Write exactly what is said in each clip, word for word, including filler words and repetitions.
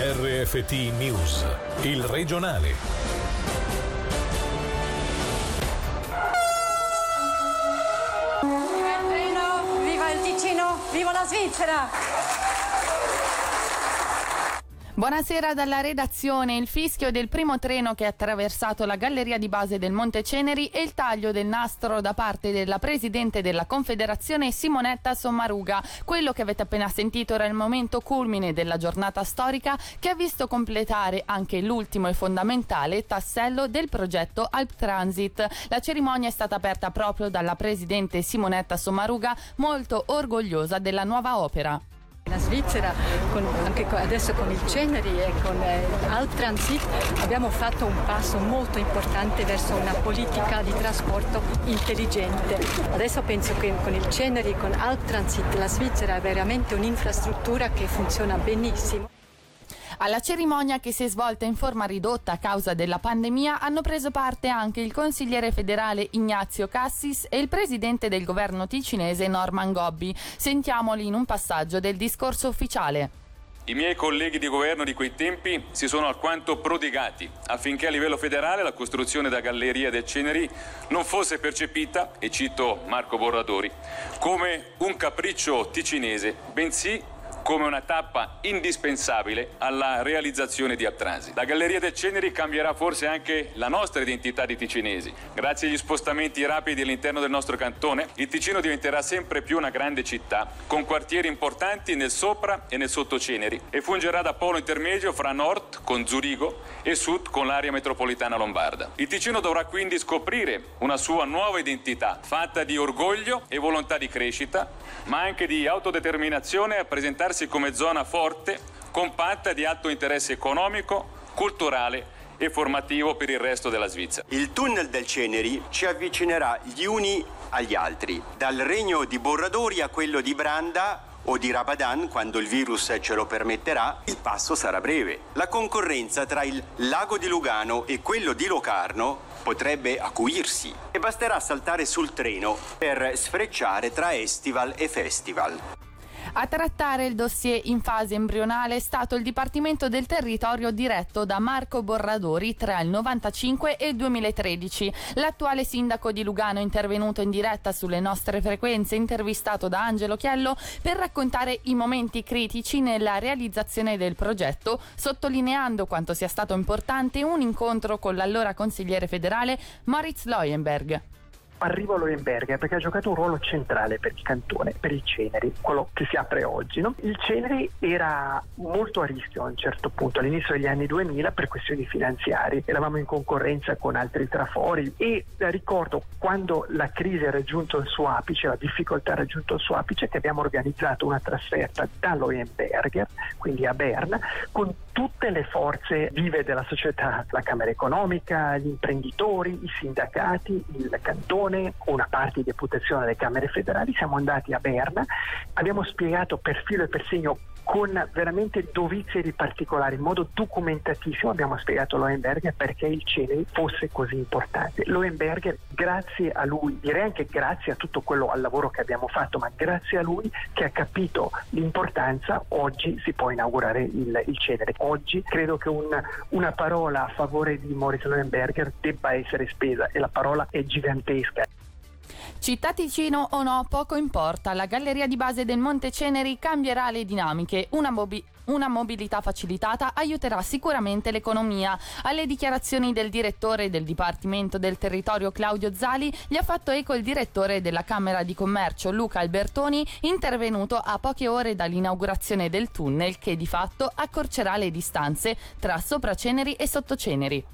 R F T News, il regionale. Viva il Trentino, viva il Ticino, viva la Svizzera! Buonasera dalla redazione. Il fischio del primo treno che ha attraversato la galleria di base del Monte Ceneri e il taglio del nastro da parte della presidente della Confederazione Simonetta Sommaruga. Quello che avete appena sentito era il momento culmine della giornata storica che ha visto completare anche l'ultimo e fondamentale tassello del progetto Alp Transit. La cerimonia è stata aperta proprio dalla presidente Simonetta Sommaruga, molto orgogliosa della nuova opera. La Svizzera, con, anche adesso con il Ceneri e con Alp Transit, abbiamo fatto un passo molto importante verso una politica di trasporto intelligente. Adesso penso che con il Ceneri, con Alp Transit, la Svizzera è veramente un'infrastruttura che funziona benissimo. Alla cerimonia, che si è svolta in forma ridotta a causa della pandemia, hanno preso parte anche il consigliere federale Ignazio Cassis e il presidente del governo ticinese Norman Gobbi. Sentiamoli in un passaggio del discorso ufficiale. I miei colleghi di governo di quei tempi si sono alquanto prodigati affinché a livello federale la costruzione da galleria del Ceneri non fosse percepita, e cito Marco Borradori, come un capriccio ticinese, bensì come una tappa indispensabile alla realizzazione di Alp Transit. La Galleria del Ceneri cambierà forse anche la nostra identità di ticinesi. Grazie agli spostamenti rapidi all'interno del nostro cantone, il Ticino diventerà sempre più una grande città, con quartieri importanti nel sopra e nel sotto Ceneri, e fungerà da polo intermedio fra nord con Zurigo e sud con l'area metropolitana lombarda. Il Ticino dovrà quindi scoprire una sua nuova identità, fatta di orgoglio e volontà di crescita, ma anche di autodeterminazione a presentarsi come zona forte, compatta, di alto interesse economico, culturale e formativo per il resto della Svizzera. Il tunnel del Ceneri ci avvicinerà gli uni agli altri, dal regno di Borradori a quello di Branda o di Rabadan, quando il virus ce lo permetterà. Il passo sarà breve. La concorrenza tra il lago di Lugano e quello di Locarno potrebbe acuirsi e basterà saltare sul treno per sfrecciare tra Estival e Festival. A trattare il dossier in fase embrionale è stato il Dipartimento del Territorio diretto da Marco Borradori tra il novantacinque e il duemilatredici. L'attuale sindaco di Lugano è intervenuto in diretta sulle nostre frequenze, intervistato da Angelo Chiello, per raccontare i momenti critici nella realizzazione del progetto, sottolineando quanto sia stato importante un incontro con l'allora consigliere federale Moritz Leuenberg. Arriva Leuenberg perché ha giocato un ruolo centrale per il cantone, per il Ceneri, quello che si apre oggi, no? Il Ceneri era molto a rischio a un certo punto, all'inizio degli anni duemila, per questioni finanziarie. Eravamo in concorrenza con altri trafori e ricordo quando la crisi ha raggiunto il suo apice, la difficoltà ha raggiunto il suo apice, che abbiamo organizzato una trasferta da Leuenberg, quindi a Berna, con tutte le forze vive della società, la Camera Economica, gli imprenditori, i sindacati, il cantone, una parte di deputazione delle Camere federali. Siamo andati a Berna, abbiamo spiegato per filo e per segno, con veramente dovizie di particolari, in modo documentatissimo abbiamo spiegato a Leuenberger perché il Ceneri fosse così importante. Leuenberger, grazie a lui, direi anche grazie a tutto quello, al lavoro che abbiamo fatto, ma grazie a lui che ha capito l'importanza, oggi si può inaugurare il, il Ceneri. Oggi credo che un, una parola a favore di Moritz Leuenberger debba essere spesa, e la parola è gigantesca. Città Ticino o no, poco importa. La galleria di base del Monte Ceneri cambierà le dinamiche. Una, mobi- una mobilità facilitata aiuterà sicuramente l'economia. Alle dichiarazioni del direttore del Dipartimento del Territorio Claudio Zali gli ha fatto eco il direttore della Camera di Commercio Luca Albertoni, intervenuto a poche ore dall'inaugurazione del tunnel che di fatto accorcerà le distanze tra Sopraceneri e Sottoceneri.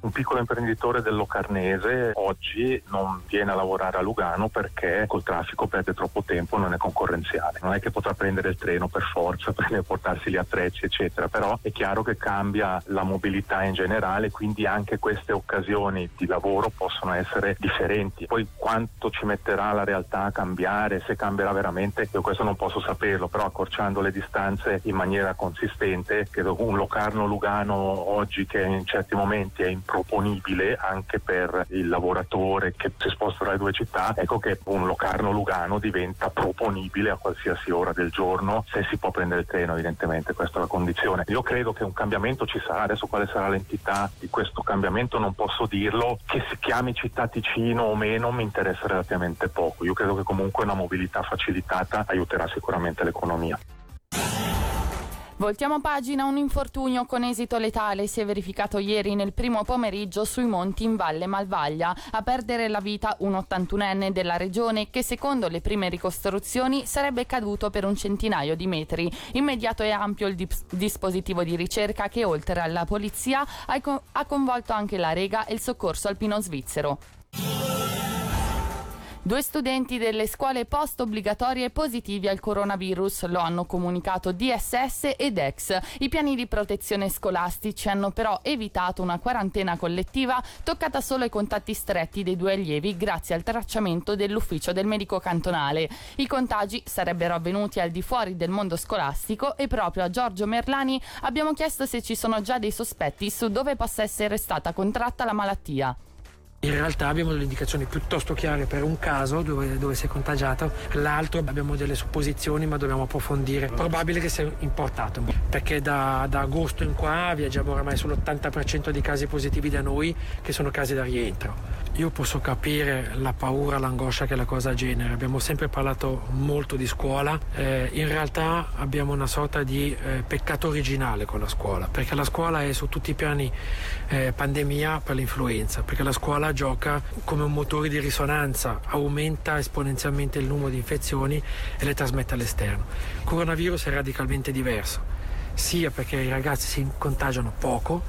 Un piccolo imprenditore del Locarnese oggi non viene a lavorare a Lugano perché col traffico perde troppo tempo, non è concorrenziale. Non è che potrà prendere il treno per forza, per portarsi gli attrezzi eccetera, però è chiaro che cambia la mobilità in generale, quindi anche queste occasioni di lavoro possono essere differenti. Poi quanto ci metterà la realtà a cambiare, se cambierà veramente, io questo non posso saperlo, però accorciando le distanze in maniera consistente, credo un Locarno-Lugano oggi che in certi momenti è in proponibile anche per il lavoratore che si sposta tra le due città, ecco che un Locarno-Lugano diventa proponibile a qualsiasi ora del giorno, se si può prendere il treno evidentemente, questa è la condizione. Io credo che un cambiamento ci sarà, adesso quale sarà l'entità di questo cambiamento non posso dirlo, che si chiami città Ticino o meno mi interessa relativamente poco, io credo che comunque una mobilità facilitata aiuterà sicuramente l'economia. Voltiamo pagina. Un infortunio con esito letale si è verificato ieri nel primo pomeriggio sui monti in Valle Malvaglia, a perdere la vita un ottantunenne della regione che secondo le prime ricostruzioni sarebbe caduto per un centinaio di metri. Immediato e ampio il dip- dispositivo di ricerca che oltre alla polizia ha, co- ha coinvolto anche la Rega e il soccorso alpino svizzero. Due studenti delle scuole post-obbligatorie positivi al coronavirus, lo hanno comunicato D S S ed E X. I piani di protezione scolastici hanno però evitato una quarantena collettiva toccata solo ai contatti stretti dei due allievi grazie al tracciamento dell'ufficio del medico cantonale. I contagi sarebbero avvenuti al di fuori del mondo scolastico e proprio a Giorgio Merlani abbiamo chiesto se ci sono già dei sospetti su dove possa essere stata contratta la malattia. In realtà abbiamo delle indicazioni piuttosto chiare per un caso dove, dove si è contagiato, l'altro abbiamo delle supposizioni ma dobbiamo approfondire. Probabile che sia importato, perché da, da agosto in qua viaggiamo oramai sull'ottanta per cento di casi positivi da noi che sono casi da rientro. Io posso capire la paura, l'angoscia che la cosa genera, abbiamo sempre parlato molto di scuola, eh, in realtà abbiamo una sorta di eh, peccato originale con la scuola, perché la scuola è su tutti i piani eh, pandemia per l'influenza, perché la scuola gioca come un motore di risonanza, aumenta esponenzialmente il numero di infezioni e le trasmette all'esterno. Il coronavirus è radicalmente diverso, sia perché i ragazzi si contagiano poco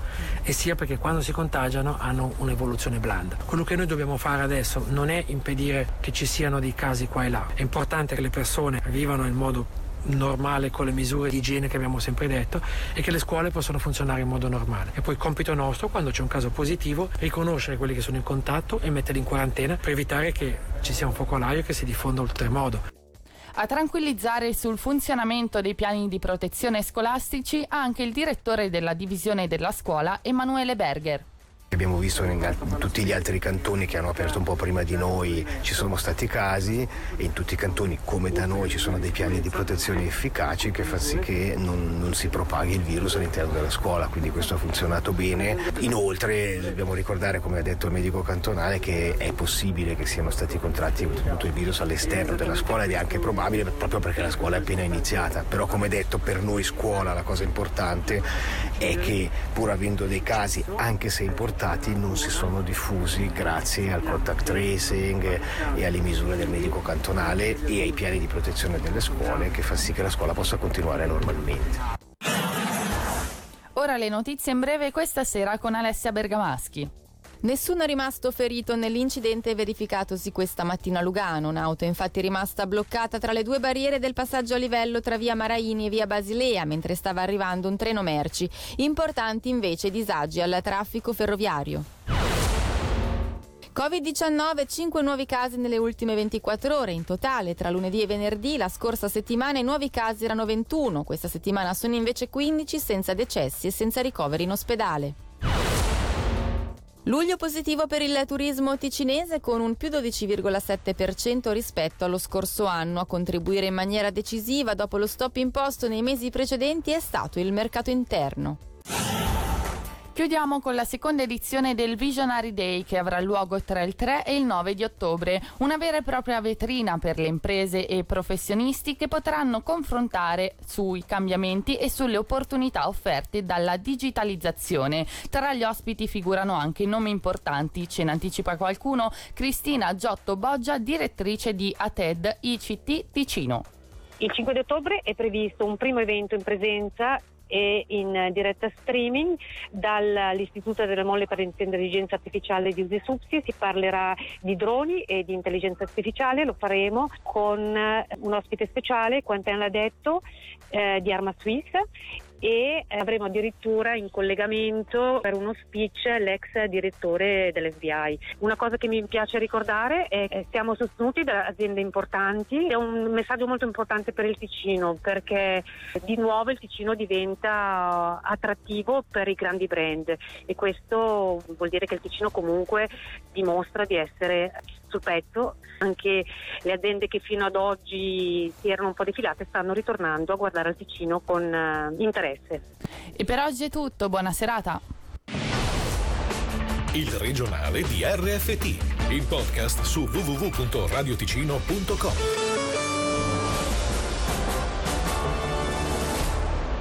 e sia perché quando si contagiano hanno un'evoluzione blanda. Quello che noi dobbiamo fare adesso non è impedire che ci siano dei casi qua e là, è importante che le persone vivano in modo normale con le misure di igiene che abbiamo sempre detto e che le scuole possono funzionare in modo normale. E poi compito nostro, quando c'è un caso positivo, riconoscere quelli che sono in contatto e metterli in quarantena per evitare che ci sia un focolaio che si diffonda oltremodo. A tranquillizzare sul funzionamento dei piani di protezione scolastici anche il direttore della divisione della scuola, Emanuele Berger. Abbiamo visto in, in tutti gli altri cantoni che hanno aperto un po' prima di noi ci sono stati casi e in tutti i cantoni come da noi ci sono dei piani di protezione efficaci che fa sì che non, non si propaghi il virus all'interno della scuola, quindi questo ha funzionato bene. Inoltre dobbiamo ricordare, come ha detto il medico cantonale, che è possibile che siano stati contratti appunto il virus all'esterno della scuola ed è anche probabile proprio perché la scuola è appena iniziata, però come detto per noi scuola la cosa importante è che pur avendo dei casi anche se importanti non si sono diffusi grazie al contact tracing e alle misure del medico cantonale e ai piani di protezione delle scuole che fa sì che la scuola possa continuare normalmente. Ora le notizie in breve questa sera con Alessia Bergamaschi. Nessuno è rimasto ferito nell'incidente verificatosi questa mattina a Lugano. Un'auto è infatti rimasta bloccata tra le due barriere del passaggio a livello tra via Maraini e via Basilea mentre stava arrivando un treno merci. Importanti invece disagi al traffico ferroviario. Covid diciannove, cinque nuovi casi nelle ultime ventiquattro ore. In totale, tra lunedì e venerdì, la scorsa settimana i nuovi casi erano ventuno. Questa settimana sono invece quindici senza decessi e senza ricoveri in ospedale. Luglio positivo per il turismo ticinese con un più dodici virgola sette per cento rispetto allo scorso anno. A contribuire in maniera decisiva dopo lo stop imposto nei mesi precedenti è stato il mercato interno. Chiudiamo con la seconda edizione del Visionary Day che avrà luogo tra il tre e il nove di ottobre, una vera e propria vetrina per le imprese e professionisti che potranno confrontare sui cambiamenti e sulle opportunità offerte dalla digitalizzazione. Tra gli ospiti figurano anche nomi importanti, ce ne anticipa qualcuno Cristina Giotto Boggia, direttrice di ATED I C T Ticino. Il cinque di ottobre è previsto un primo evento in presenza e in diretta streaming dall'Istituto delle Molle per l'intelligenza artificiale di Usisubsi. Si parlerà di droni e di intelligenza artificiale, lo faremo con un ospite speciale, Quentin l'ha detto, eh, di Arma Suisse, e avremo addirittura in collegamento per uno speech l'ex direttore dell'F B I. Una cosa che mi piace ricordare è che siamo sostenuti da aziende importanti, è un messaggio molto importante per il Ticino, perché di nuovo il Ticino diventa attrattivo per i grandi brand e questo vuol dire che il Ticino comunque dimostra di essere sul pezzo. Anche le aziende che fino ad oggi si erano un po' defilate stanno ritornando a guardare al Ticino con uh, interesse. E per oggi è tutto, buona serata. Il regionale di R F T, il podcast su w w w punto radio ticino punto com.